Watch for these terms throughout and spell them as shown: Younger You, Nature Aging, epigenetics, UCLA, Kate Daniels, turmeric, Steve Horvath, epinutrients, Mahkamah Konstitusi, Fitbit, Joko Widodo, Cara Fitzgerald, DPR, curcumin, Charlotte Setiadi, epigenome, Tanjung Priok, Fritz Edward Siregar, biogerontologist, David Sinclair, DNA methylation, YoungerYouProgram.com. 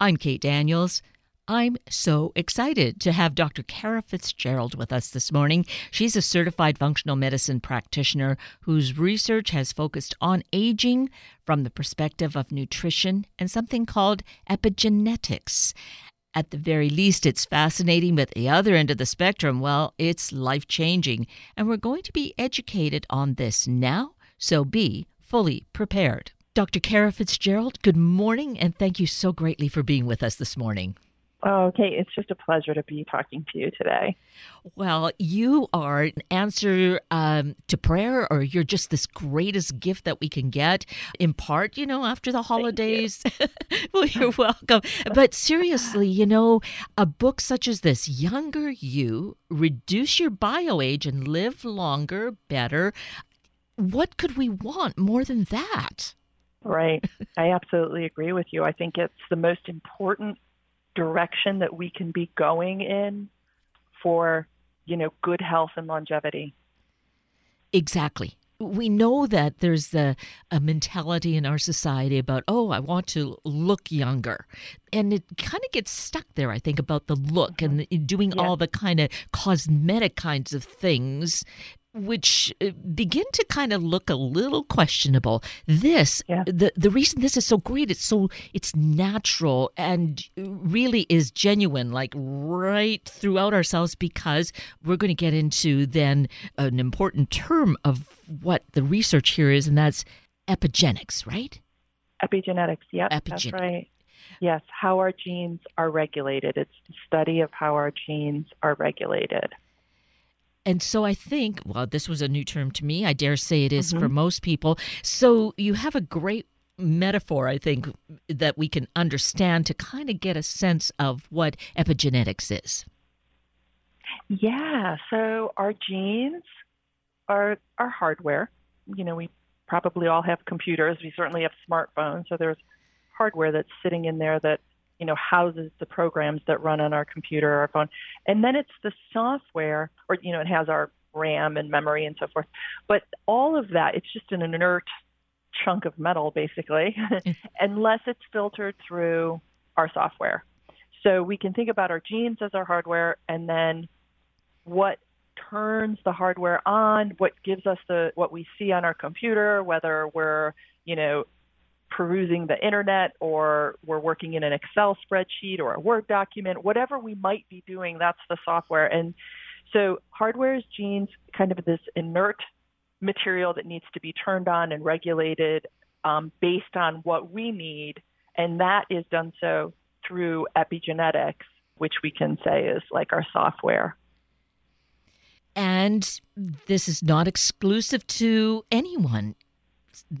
I'm Kate Daniels. I'm so excited to have Dr. Cara Fitzgerald with us this morning. She's a certified functional medicine practitioner whose research has focused on aging from the perspective of nutrition and something called epigenetics. At the very least, it's fascinating, but the other end of the spectrum, well, it's life-changing. And we're going to be educated on this now, so be fully prepared. Dr. Cara Fitzgerald, good morning, and thank you so greatly for being with us this morning. Oh, Kate, it's just a pleasure to be talking to you today. Well, you are an answer to prayer, or you're just this greatest gift that we can get, in part, you know, after the holidays. Well, you're welcome. But seriously, you know, a book such as this, Younger You, Reduce Your Bio Age and Live Longer, Better. What could we want more than that? Right. I absolutely agree with you. I think it's the most important direction that we can be going in for, you know, good health and longevity. Exactly. We know that there's a mentality in our society about, oh, I want to look younger. And it kind of gets stuck there, I think, about the look mm-hmm. and doing all the kind of cosmetic kinds of things, which begin to kind of look a little questionable. This, the reason this is so great, it's natural and really is genuine, like right throughout ourselves, because we're going to get into then an important term of what the research here is, and that's epigenetics, right? Epigenetics, yep, that's right. Yes, how our genes are regulated. It's the study of how our genes are regulated. And so I think, well, this was a new term to me. I dare say it is mm-hmm. for most people. So you have a great metaphor, I think, that we can understand to kind of get a sense of what epigenetics is. Yeah. So our genes are hardware. You know, we probably all have computers. We certainly have smartphones. So there's hardware that's sitting in there that, you know, houses the programs that run on our computer or our phone. And then it's the software, or, you know, it has our RAM and memory and so forth. But all of that, it's just an inert chunk of metal, basically, unless it's filtered through our software. So we can think about our genes as our hardware, and then what turns the hardware on, what gives us what we see on our computer, whether we're, you know, perusing the internet, or we're working in an Excel spreadsheet or a Word document, whatever we might be doing, that's the software. And so hardware is genes, kind of this inert material that needs to be turned on and regulated based on what we need. And that is done so through epigenetics, which we can say is like our software. And this is not exclusive to anyone.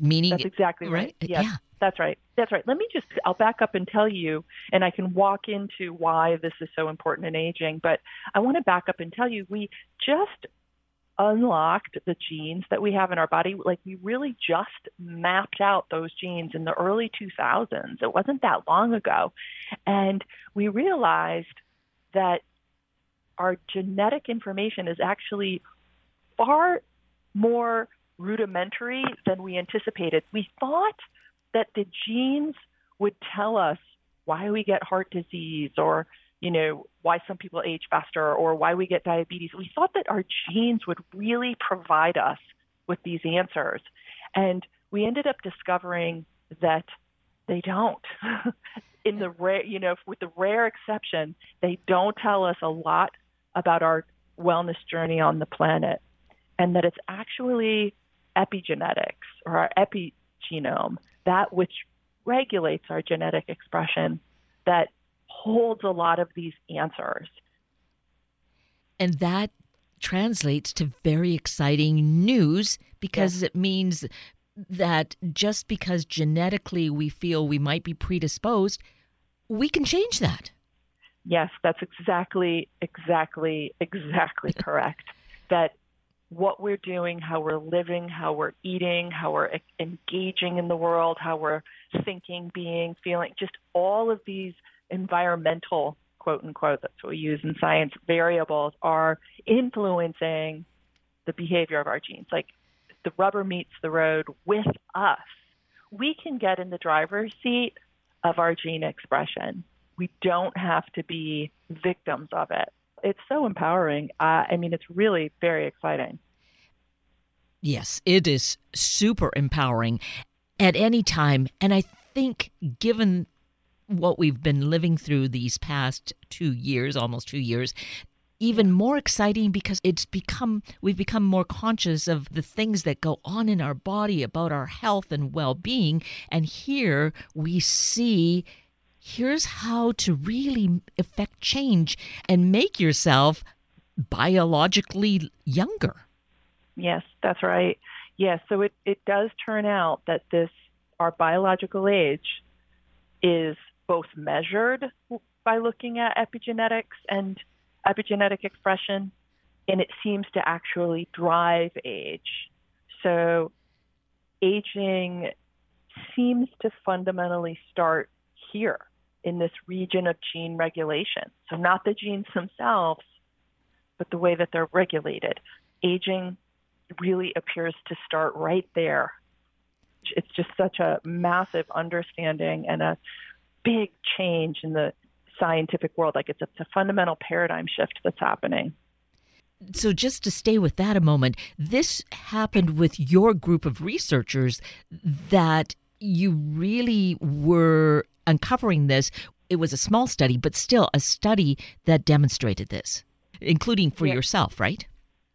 Meaning, that's exactly right. Yes. Yeah, that's right. That's right. Let me I'll back up and tell you, and I can walk into why this is so important in aging, but I want to back up and tell you, we just unlocked the genes that we have in our body. Like, we really just mapped out those genes in the early 2000s. It wasn't that long ago. And we realized that our genetic information is actually far more rudimentary than we anticipated. We thought that the genes would tell us why we get heart disease, or, you know, why some people age faster, or why we get diabetes. We thought that our genes would really provide us with these answers. And we ended up discovering that they don't. In the rare, you know, with the rare exception, they don't tell us a lot about our wellness journey on the planet, and that it's actually epigenetics, or our epigenome, that which regulates our genetic expression, that holds a lot of these answers. And that translates to very exciting news, because it means that just because genetically we feel we might be predisposed, we can change that. Yes, that's exactly correct. That what we're doing, how we're living, how we're eating, how we're engaging in the world, how we're thinking, being, feeling, just all of these environmental, quote unquote, that's what we use in science, variables are influencing the behavior of our genes. Like, the rubber meets the road with us. We can get in the driver's seat of our gene expression. We don't have to be victims of it. It's so empowering. I mean, it's really very exciting. Yes, it is super empowering at any time. And I think given what we've been living through these past 2 years, almost 2 years, even more exciting because we've become more conscious of the things that go on in our body about our health and well-being. And here we see, here's how to really affect change and make yourself biologically younger. Yes, that's right. Yes, so it does turn out that our biological age is both measured by looking at epigenetics and epigenetic expression, and it seems to actually drive age. So aging seems to fundamentally start here in this region of gene regulation. So not the genes themselves, but the way that they're regulated. Aging really appears to start right there. It's just such a massive understanding and a big change in the scientific world. Like it's a fundamental paradigm shift that's happening. So just to stay with that a moment, this happened with your group of researchers that you really were uncovering this. It was a small study, but still a study that demonstrated this, including for yourself, right?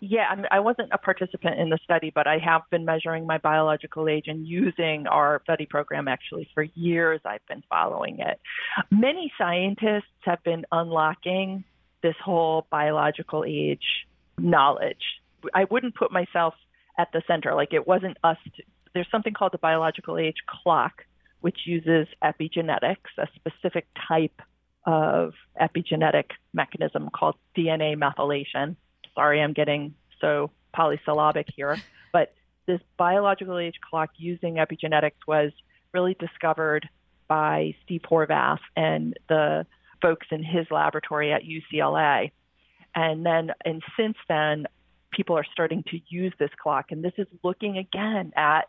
Yeah, I wasn't a participant in the study, but I have been measuring my biological age and using our study program actually for years. I've been following it. Many scientists have been unlocking this whole biological age knowledge. I wouldn't put myself at the center. Like it wasn't us. There's something called the biological age clock, which uses epigenetics, a specific type of epigenetic mechanism called DNA methylation. Sorry, I'm getting so polysyllabic here, but this biological age clock using epigenetics was really discovered by Steve Horvath and the folks in his laboratory at UCLA. And since then, people are starting to use this clock. And this is looking again at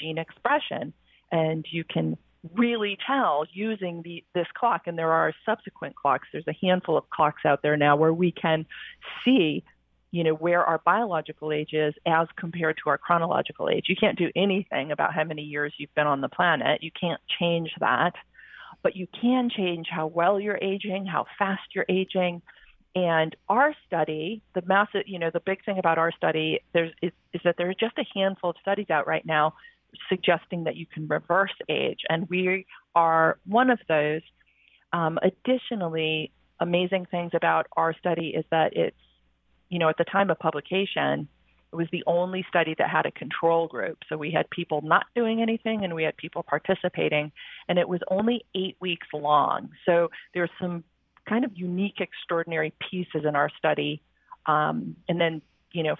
gene expression. And you can really tell using this clock, and there are subsequent clocks. There's a handful of clocks out there now where we can see, where our biological age is as compared to our chronological age. You can't do anything about how many years you've been on the planet. You can't change that, but you can change how well you're aging, how fast you're aging. And our study, the big thing about our study is that there are just a handful of studies out right now suggesting that you can reverse age. And we are one of those. Additionally, amazing things about our study is that it's, at the time of publication, it was the only study that had a control group. So we had people not doing anything and we had people participating, and it was only 8 weeks long. So there were some kind of unique, extraordinary pieces in our study. And then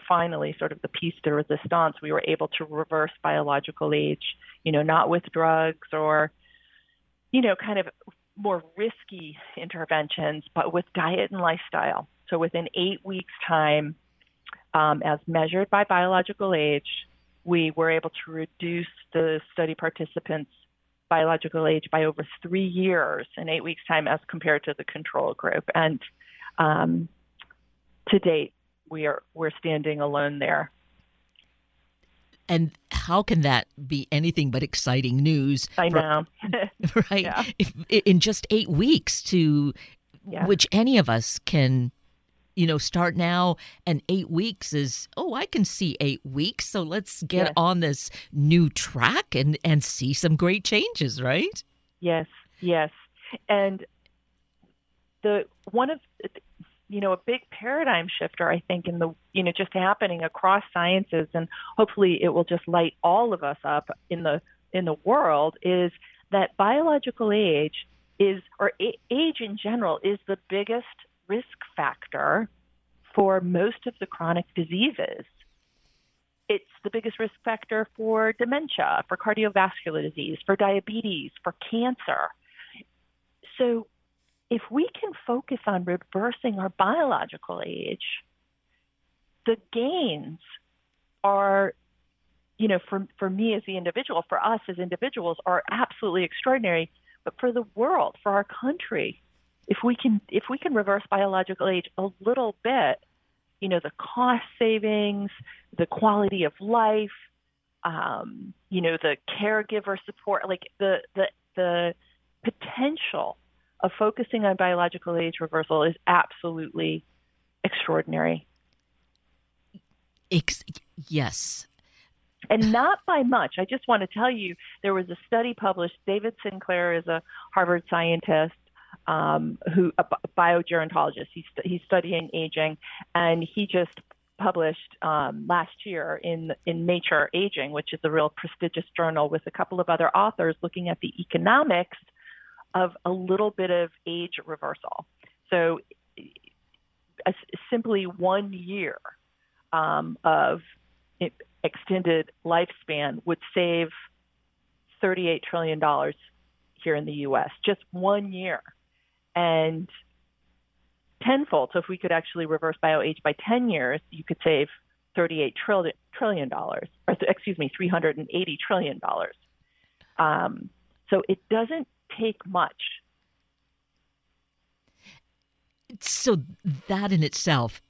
finally, sort of the piece de resistance, we were able to reverse biological age, not with drugs or, kind of more risky interventions, but with diet and lifestyle. So within 8 weeks' time, as measured by biological age, we were able to reduce the study participants' biological age by over 3 years in 8 weeks' time as compared to the control group. And to date, we're standing alone there. And how can that be anything but exciting news? I know. Right? Yeah. In just 8 weeks which any of us can, start now, and 8 weeks is, I can see 8 weeks. So let's get on this new track and see some great changes, right? Yes. Yes. And a big paradigm shifter, I think, in the, just happening across sciences, and hopefully it will just light all of us up in the world, is that biological age age in general is the biggest risk factor for most of the chronic diseases. It's the biggest risk factor for dementia, for cardiovascular disease, for diabetes, for cancer. So if we can focus on reversing our biological age, the gains are, for me as the individual, for us as individuals, are absolutely extraordinary. but for the world, for our country. If we can reverse biological age a little bit, you know, the cost savings, the quality of life, you know, the caregiver support, like the potential of focusing on biological age reversal is absolutely extraordinary. Yes. And not by much. I just want to tell you, there was a study published. David Sinclair is a Harvard scientist, a biogerontologist. He's studying aging, and he just published last year in Nature Aging, which is a real prestigious journal, with a couple of other authors looking at the economics of a little bit of age reversal. So simply 1 year of extended lifespan would save $38 trillion here in the U.S., just 1 year. And tenfold, so if we could actually reverse bio-age by 10 years, you could save $380 trillion. So it doesn't take much. So that in itself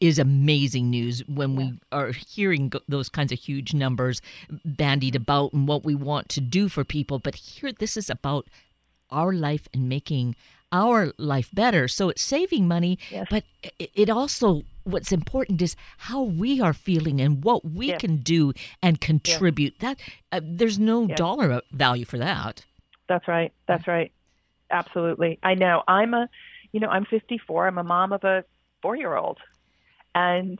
is amazing news when we are hearing those kinds of huge numbers bandied about and what we want to do for people. But here, this is about our life and making our life better. So it's saving money, yes, but it also, what's important is how we are feeling and what we yes can do and contribute. Yes. That there's no yes dollar value for that. That's right. That's right. Absolutely. I know. I'm 54. I'm a mom of a 4-year-old, and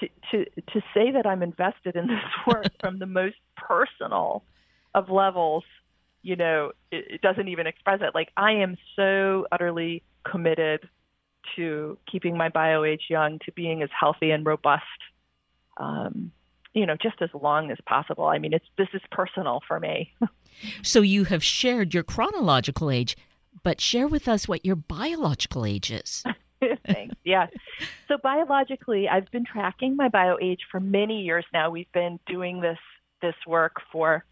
to say that I'm invested in this work from the most personal of levels, you know, it doesn't even express it. Like, I am so utterly committed to keeping my bio-age young, to being as healthy and robust, you know, just as long as possible. I mean, this is personal for me. So you have shared your chronological age, but share with us what your biological age is. Thanks. Yeah. So biologically, I've been tracking my bio-age for many years now. We've been doing this work for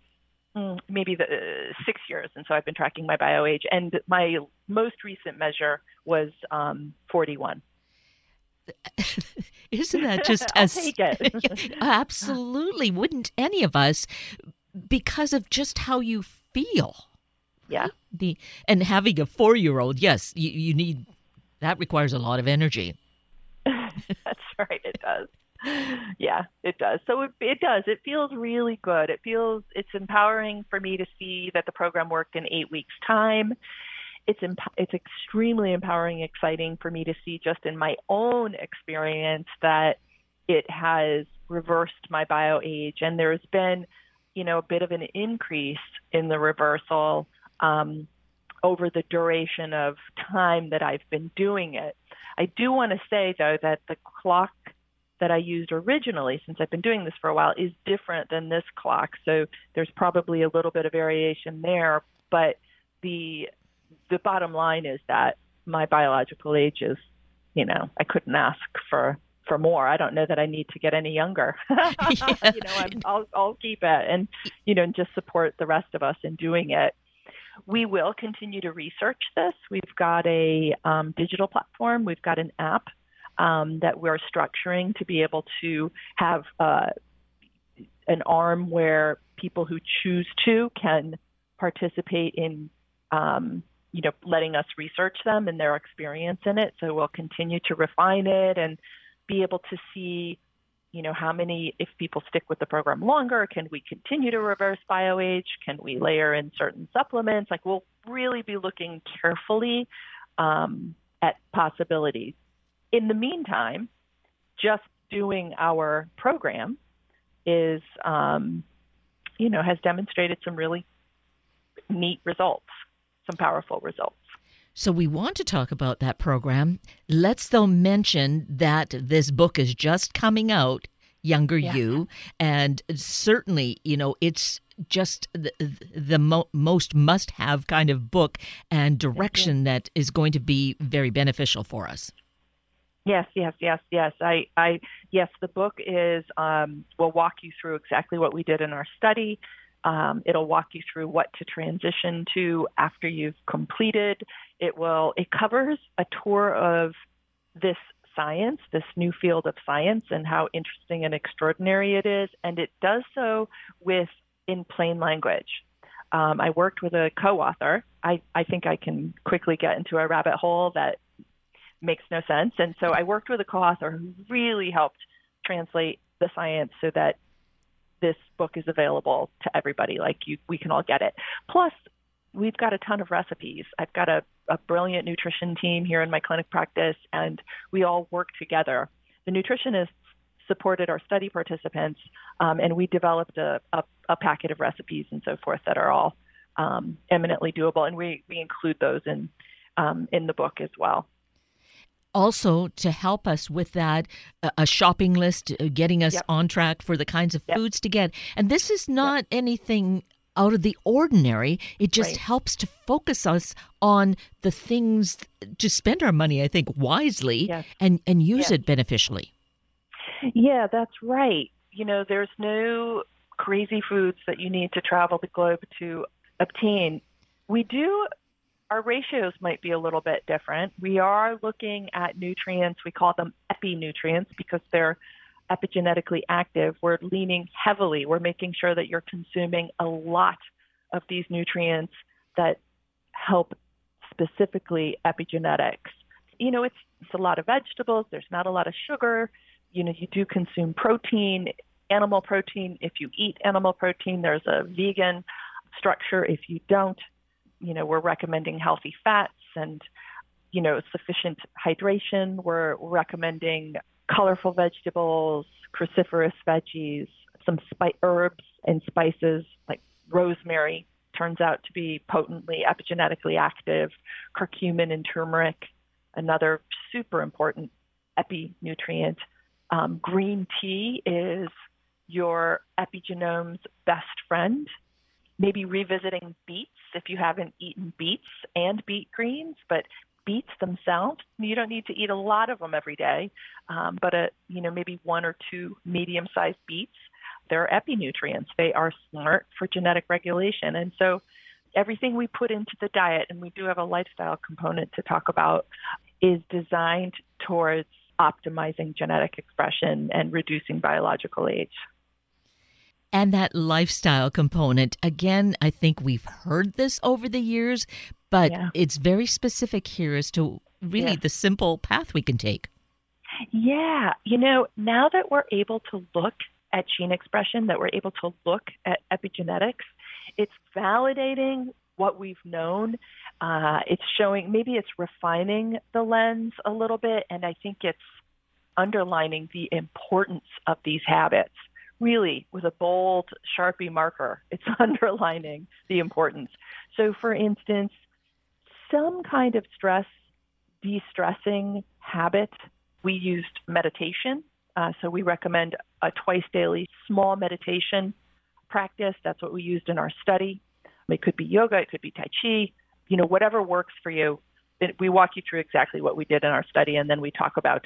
maybe 6 years. And so I've been tracking my bio-age. And my most recent measure was 41. Isn't that just take it. Absolutely. Wouldn't any of us, because of just how you feel. Yeah. And having a 4-year-old, yes, you need, that requires a lot of energy. That's right, it does. Yeah, it does. So it does. It feels really good. It's empowering for me to see that the program worked in 8 weeks' time. It's extremely empowering, exciting for me to see just in my own experience that it has reversed my bio-age. And there's been, you know, a bit of an increase in the reversal over the duration of time that I've been doing it. I do want to say, though, that the clock that I used originally, since I've been doing this for a while, is different than this clock. So there's probably a little bit of variation there, but the bottom line is that my biological age is, you know, I couldn't ask for more. I don't know that I need to get any younger. Yeah. You know, I'll keep it and, you know, and just support the rest of us in doing it. We will continue to research this. We've got a digital platform. We've got an app that we're structuring to be able to have an arm where people who choose to can participate in, you know, letting us research them and their experience in it. So we'll continue to refine it and be able to see, you know, how many, if people stick with the program longer, can we continue to reverse bio-age? Can we layer in certain supplements? Like, we'll really be looking carefully at possibilities. In the meantime, just doing our program is, you know, has demonstrated some really neat results, some powerful results. So we want to talk about that program. Let's, though, mention that this book is just coming out, Younger You, and certainly, you know, it's just the most must-have kind of book and direction that is going to be very beneficial for us. Yes. Yes, the book is, we'll walk you through exactly what we did in our study, It'll walk you through what to transition to after you've completed. It covers a tour of this science, this new field of science, and how interesting and extraordinary it is. And it does so in plain language. I worked with a co-author. I think I can quickly get into a rabbit hole that makes no sense. And so I worked with a co-author who really helped translate the science so that this book is available to everybody. We can all get it. Plus, we've got a ton of recipes. I've got a brilliant nutrition team here in my clinic practice, and we all work together. The nutritionists supported our study participants, and we developed a packet of recipes and so forth that are all eminently doable. And we include those in the book as well. Also, to help us with that, a shopping list, getting us on track for the kinds of foods to get. And this is not anything out of the ordinary. It just helps to focus us on the things to spend our money, I think, wisely and use it beneficially. Yeah, that's right. There's no crazy foods that you need to travel the globe to obtain. Our ratios might be a little bit different. We are looking at nutrients. We call them epinutrients because they're epigenetically active. We're leaning heavily. We're making sure that you're consuming a lot of these nutrients that help specifically epigenetics. It's a lot of vegetables. There's not a lot of sugar. You do consume protein, animal protein. If you eat animal protein, there's a vegan structure. If you don't, we're recommending healthy fats and, sufficient hydration. We're recommending colorful vegetables, cruciferous veggies, some herbs and spices like rosemary turns out to be potently epigenetically active, curcumin and turmeric, another super important epinutrient. Green tea is your epigenome's best friend. Maybe revisiting beets if you haven't eaten beets and beet greens, but beets themselves, you don't need to eat a lot of them every day, but maybe one or two medium-sized beets, they're epinutrients. They are smart for genetic regulation. And so everything we put into the diet, and we do have a lifestyle component to talk about, is designed towards optimizing genetic expression and reducing biological age. And that lifestyle component, again, I think we've heard this over the years, but it's very specific here as to really the simple path we can take. Yeah. Now that we're able to look at gene expression, that we're able to look at epigenetics, it's validating what we've known. It's showing, maybe it's refining the lens a little bit, and I think it's underlining the importance of these habits. Really, with a bold Sharpie marker, it's underlining the importance. So, for instance, some kind of stress, de-stressing habit, we used meditation. So we recommend a twice daily small meditation practice. That's what we used in our study. It could be yoga. It could be Tai Chi. Whatever works for you. We walk you through exactly what we did in our study, and then we talk about,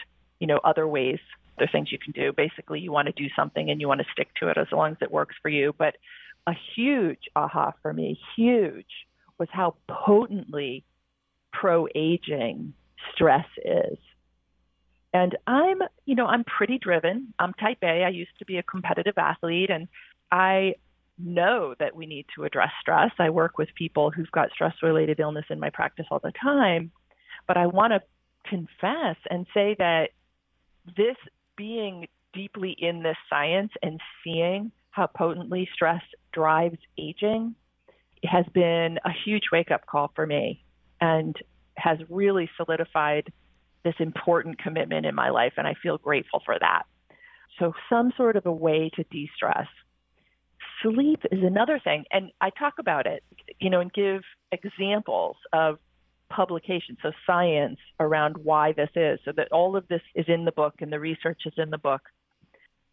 other ways. There are things you can do. Basically, you want to do something and you want to stick to it as long as it works for you. But a huge aha for me, was how potently pro-aging stress is. And I'm pretty driven. I'm type A. I used to be a competitive athlete, and I know that we need to address stress. I work with people who've got stress-related illness in my practice all the time. But I want to confess and say that this being deeply in this science and seeing how potently stress drives aging has been a huge wake-up call for me and has really solidified this important commitment in my life, and I feel grateful for that. So some sort of a way to de-stress. Sleep is another thing, and I talk about it, and give examples of publication, so science around why this is, so that all of this is in the book and the research is in the book.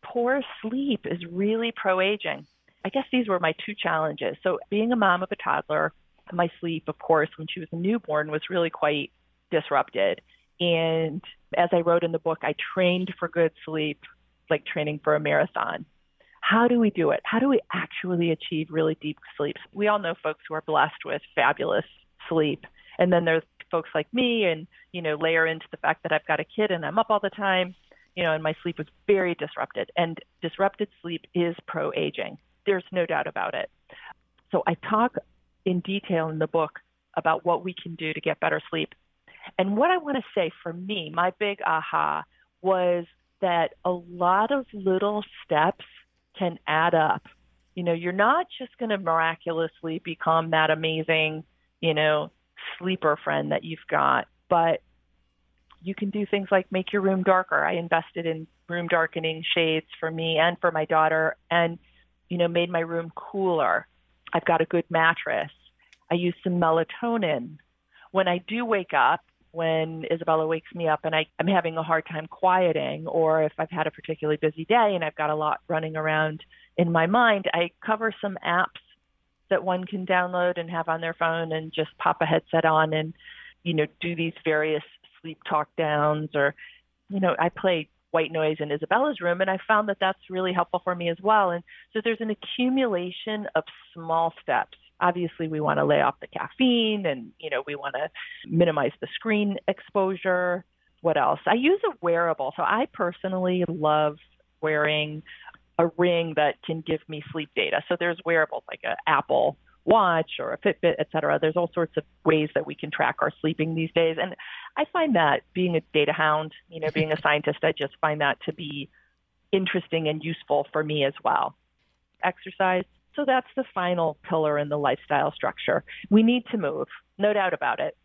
Poor sleep is really pro-aging. I guess these were my two challenges. So being a mom of a toddler, my sleep, of course, when she was a newborn was really quite disrupted. And as I wrote in the book, I trained for good sleep, like training for a marathon. How do we do it? How do we actually achieve really deep sleep? We all know folks who are blessed with fabulous sleep. And then there's folks like me, and, you know, layer into the fact that I've got a kid and I'm up all the time, you know, and my sleep was very disrupted. And disrupted sleep is pro-aging. There's no doubt about it. So I talk in detail in the book about what we can do to get better sleep. And what I want to say for me, my big aha was that a lot of little steps can add up. You know, you're not just going to miraculously become that amazing, you know, sleeper friend that you've got, but you can do things like make your room darker. I invested in room darkening shades for me and for my daughter and, you know, made my room cooler. I've got a good mattress. I use some melatonin. When I do wake up, when Isabella wakes me up and I'm having a hard time quieting, or if I've had a particularly busy day and I've got a lot running around in my mind, I cover some apps that one can download and have on their phone and just pop a headset on and, you know, do these various sleep talk downs, or, you know, I play white noise in Isabella's room, and I found that that's really helpful for me as well. And so there's an accumulation of small steps. Obviously, we want to lay off the caffeine and, you know, we want to minimize the screen exposure. What else? I use a wearable. So I personally love wearing a ring that can give me sleep data. So there's wearables like an Apple Watch or a Fitbit, et cetera. There's all sorts of ways that we can track our sleeping these days. And I find that being a data hound, you know, being a scientist, I just find that to be interesting and useful for me as well. Exercise. So that's the final pillar in the lifestyle structure. We need to move, no doubt about it.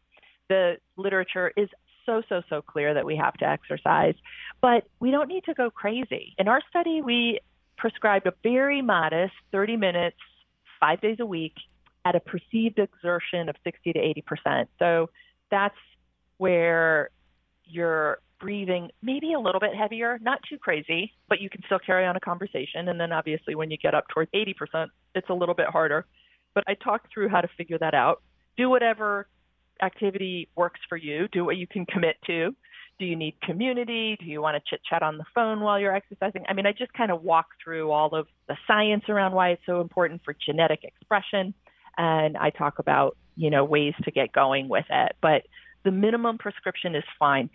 The literature is so clear that we have to exercise, but we don't need to go crazy. In our study, we prescribed a very modest 30 minutes, 5 days a week at a perceived exertion of 60 to 80%. So that's where you're breathing maybe a little bit heavier, not too crazy, but you can still carry on a conversation. And then obviously when you get up towards 80%, it's a little bit harder. But I talk through how to figure that out. Do whatever activity works for you. Do what you can commit to. Do you need community? Do you want to chit-chat on the phone while you're exercising? I mean, I just kind of walk through all of the science around why it's so important for genetic expression. And I talk about, you know, ways to get going with it. But the minimum prescription is fine.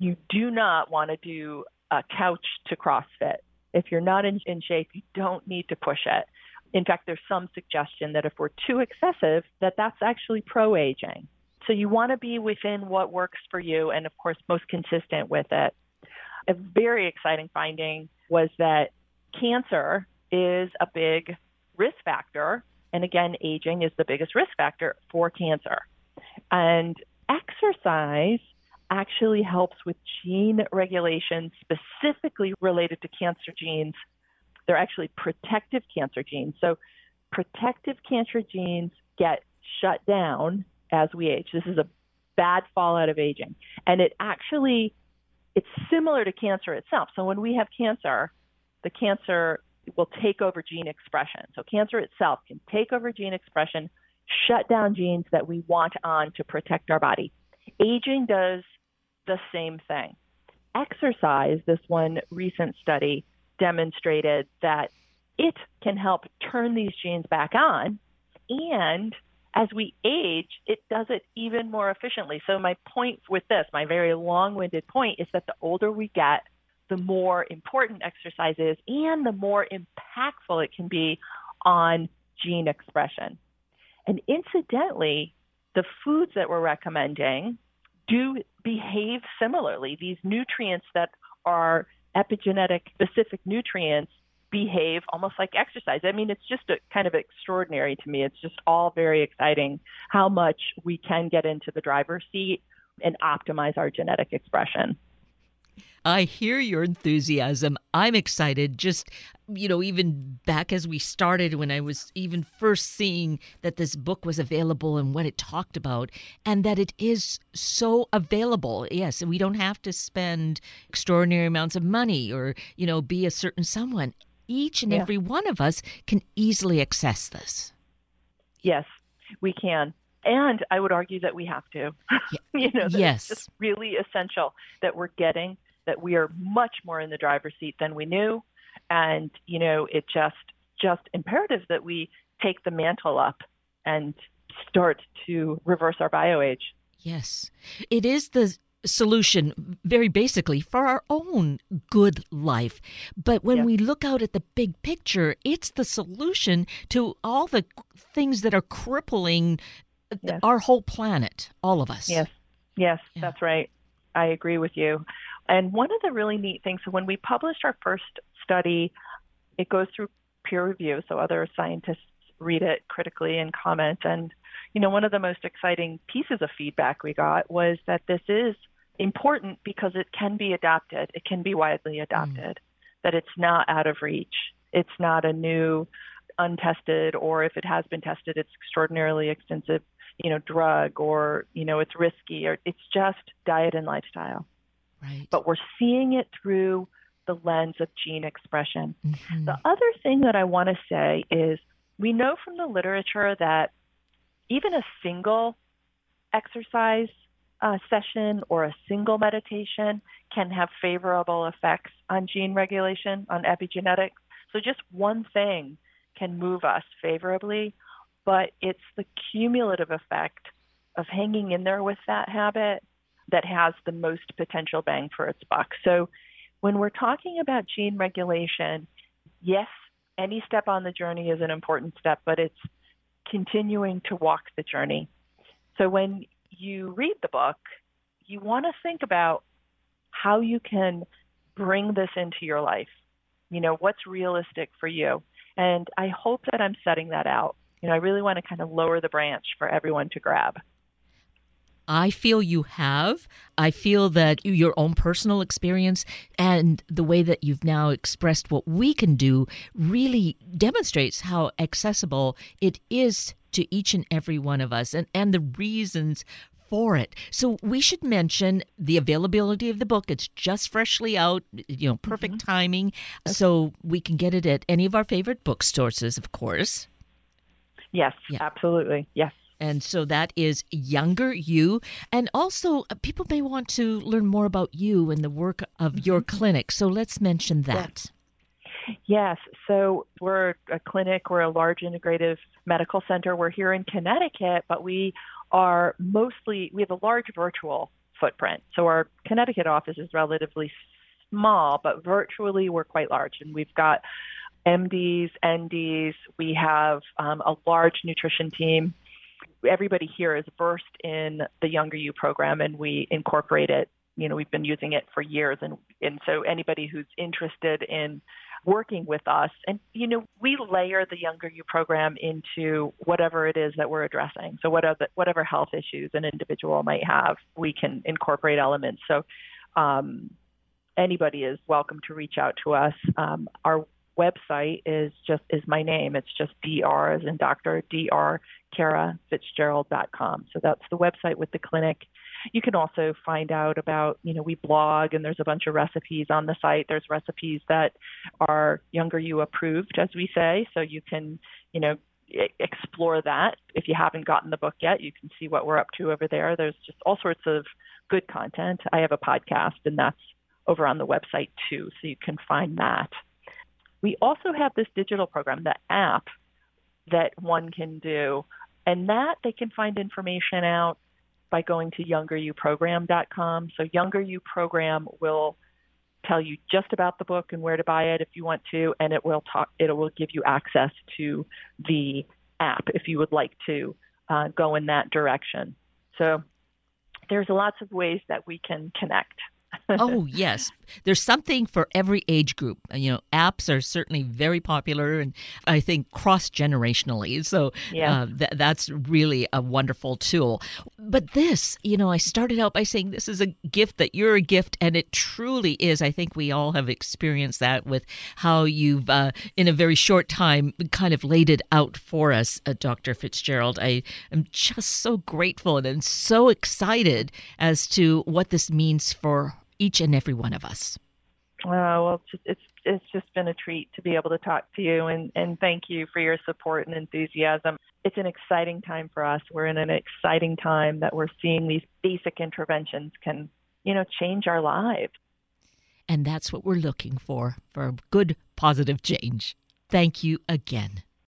You do not want to do a couch to CrossFit. If you're not in shape, you don't need to push it. In fact, there's some suggestion that if we're too excessive, that that's actually pro-aging. So you want to be within what works for you and, of course, most consistent with it. A very exciting finding was that cancer is a big risk factor. And again, aging is the biggest risk factor for cancer. And exercise actually helps with gene regulation specifically related to cancer genes. They're actually protective cancer genes. So protective cancer genes get shut down as we age. This is a bad fallout of aging. And it actually, it's similar to cancer itself. So when we have cancer, the cancer will take over gene expression. So cancer itself can take over gene expression, shut down genes that we want on to protect our body. Aging does the same thing. Exercise, this one recent study demonstrated that it can help turn these genes back on. And as we age, it does it even more efficiently. So my point with this, my very long-winded point, is that the older we get, the more important exercise is and the more impactful it can be on gene expression. And incidentally, the foods that we're recommending do behave similarly. These nutrients that are epigenetic specific nutrients behave almost like exercise. I mean, it's just kind of extraordinary to me. It's just all very exciting how much we can get into the driver's seat and optimize our genetic expression. I hear your enthusiasm. I'm excited. Just, you know, even back as we started, when I was even first seeing that this book was available and what it talked about, and that it is so available. Yes, we don't have to spend extraordinary amounts of money or, you know, be a certain someone. Each and every one of us can easily access this. Yes, we can. And I would argue that we have to, you know, it's just really essential that we're getting, that we are much more in the driver's seat than we knew. And, you know, it's just imperative that we take the mantle up and start to reverse our bioage. Yes, it is the solution, very basically, for our own good life. But when we look out at the big picture, it's the solution to all the things that are crippling our whole planet, all of us. Yes, that's right. I agree with you. And one of the really neat things, so when we published our first study, it goes through peer review, so other scientists read it critically and comment. And, you know, one of the most exciting pieces of feedback we got was that this is important because it can be adopted. It can be widely adopted, that it's not out of reach. It's not a new, untested, or if it has been tested, it's extraordinarily extensive, you know, drug, or, you know, it's risky, or it's just diet and lifestyle. Right. But we're seeing it through the lens of gene expression. Mm-hmm. The other thing that I want to say is we know from the literature that even a single exercise session or a single meditation can have favorable effects on gene regulation, on epigenetics. So just one thing can move us favorably, but it's the cumulative effect of hanging in there with that habit that has the most potential bang for its buck. So when we're talking about gene regulation, yes, any step on the journey is an important step, but it's continuing to walk the journey. So when you read the book, you want to think about how you can bring this into your life. You know, what's realistic for you? And I hope that I'm setting that out. You know, I really want to kind of lower the branch for everyone to grab. I feel you have. I feel that your own personal experience and the way that you've now expressed what we can do really demonstrates how accessible it is to each and every one of us, and the reasons for it. So we should mention the availability of the book. It's just freshly out, you know, perfect timing. So we can get it at any of our favorite bookstores, of course. Yes, absolutely. Yes. And so that is Younger You. And also, people may want to learn more about you and the work of your clinic. So let's mention that. Yes. So we're a clinic. We're a large integrative medical center. We're here in Connecticut, but we are mostly, we have a large virtual footprint. So our Connecticut office is relatively small, but virtually we're quite large. And we've got MDs, NDs. We have a large nutrition team. Everybody here is versed in the Younger You program, and we incorporate it. You know, we've been using it for years. And so anybody who's interested in working with us, and, you know, we layer the Younger You program into whatever it is that we're addressing. So whatever health issues an individual might have, we can incorporate elements. So anybody is welcome to reach out to us. Our website is my name. It's just DR as in Dr. DR, Cara Fitzgerald.com. So that's the website with the clinic. You can also find out about, you know, we blog, and there's a bunch of recipes on the site. There's recipes that are Younger You approved, as we say. So you can, you know, explore that. If you haven't gotten the book yet, you can see what we're up to over there. There's just all sorts of good content. I have a podcast, and that's over on the website too. So you can find that. We also have this digital program, the app that one can do, and that they can find information out by going to YoungerYouProgram.com. So Younger You Program will tell you just about the book and where to buy it if you want to, and it will give you access to the app if you would like to go in that direction. So there's lots of ways that we can connect. Oh, yes. There's something for every age group. You know, apps are certainly very popular, and I think cross-generationally. So that's really a wonderful tool. But this, you know, I started out by saying this is a gift, that you're a gift, and it truly is. I think we all have experienced that with how you've, in a very short time, kind of laid it out for us, Dr. Fitzgerald. I am just so grateful, and I'm so excited as to what this means for each and every one of us. Well, it's just been a treat to be able to talk to you, and thank you for your support and enthusiasm. It's an exciting time for us. We're in an exciting time that we're seeing these basic interventions can, you know, change our lives. And that's what we're looking for a good positive change. Thank you again.